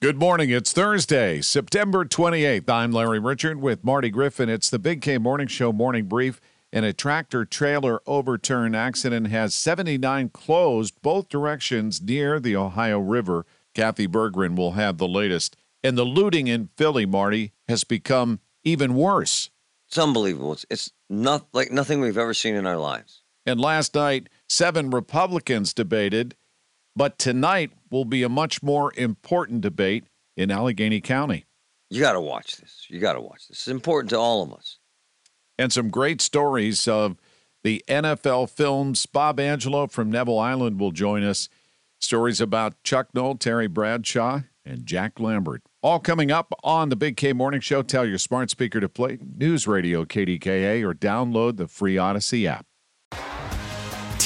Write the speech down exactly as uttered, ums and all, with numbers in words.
Good morning. It's Thursday, September twenty-eighth. I'm Larry Richert with Marty Griffin. It's the Big K Morning Show Morning Brief. And a tractor-trailer overturn accident has seventy-nine closed both directions near the Ohio River. Kathy Berggren will have the latest. And the looting in Philly, Marty, has become even worse. It's unbelievable. It's, it's not like nothing we've ever seen in our lives. And last night, seven Republicans debated. But tonight will be a much more important debate in Allegheny County. You got to watch this. You got to watch this. It's important to all of us. And some great stories of the N F L films. Bob Angelo from Neville Island will join us. Stories about Chuck Noll, Terry Bradshaw, and Jack Lambert. All coming up on the Big K Morning Show. Tell your smart speaker to play News Radio K D K A or download the free Odyssey app.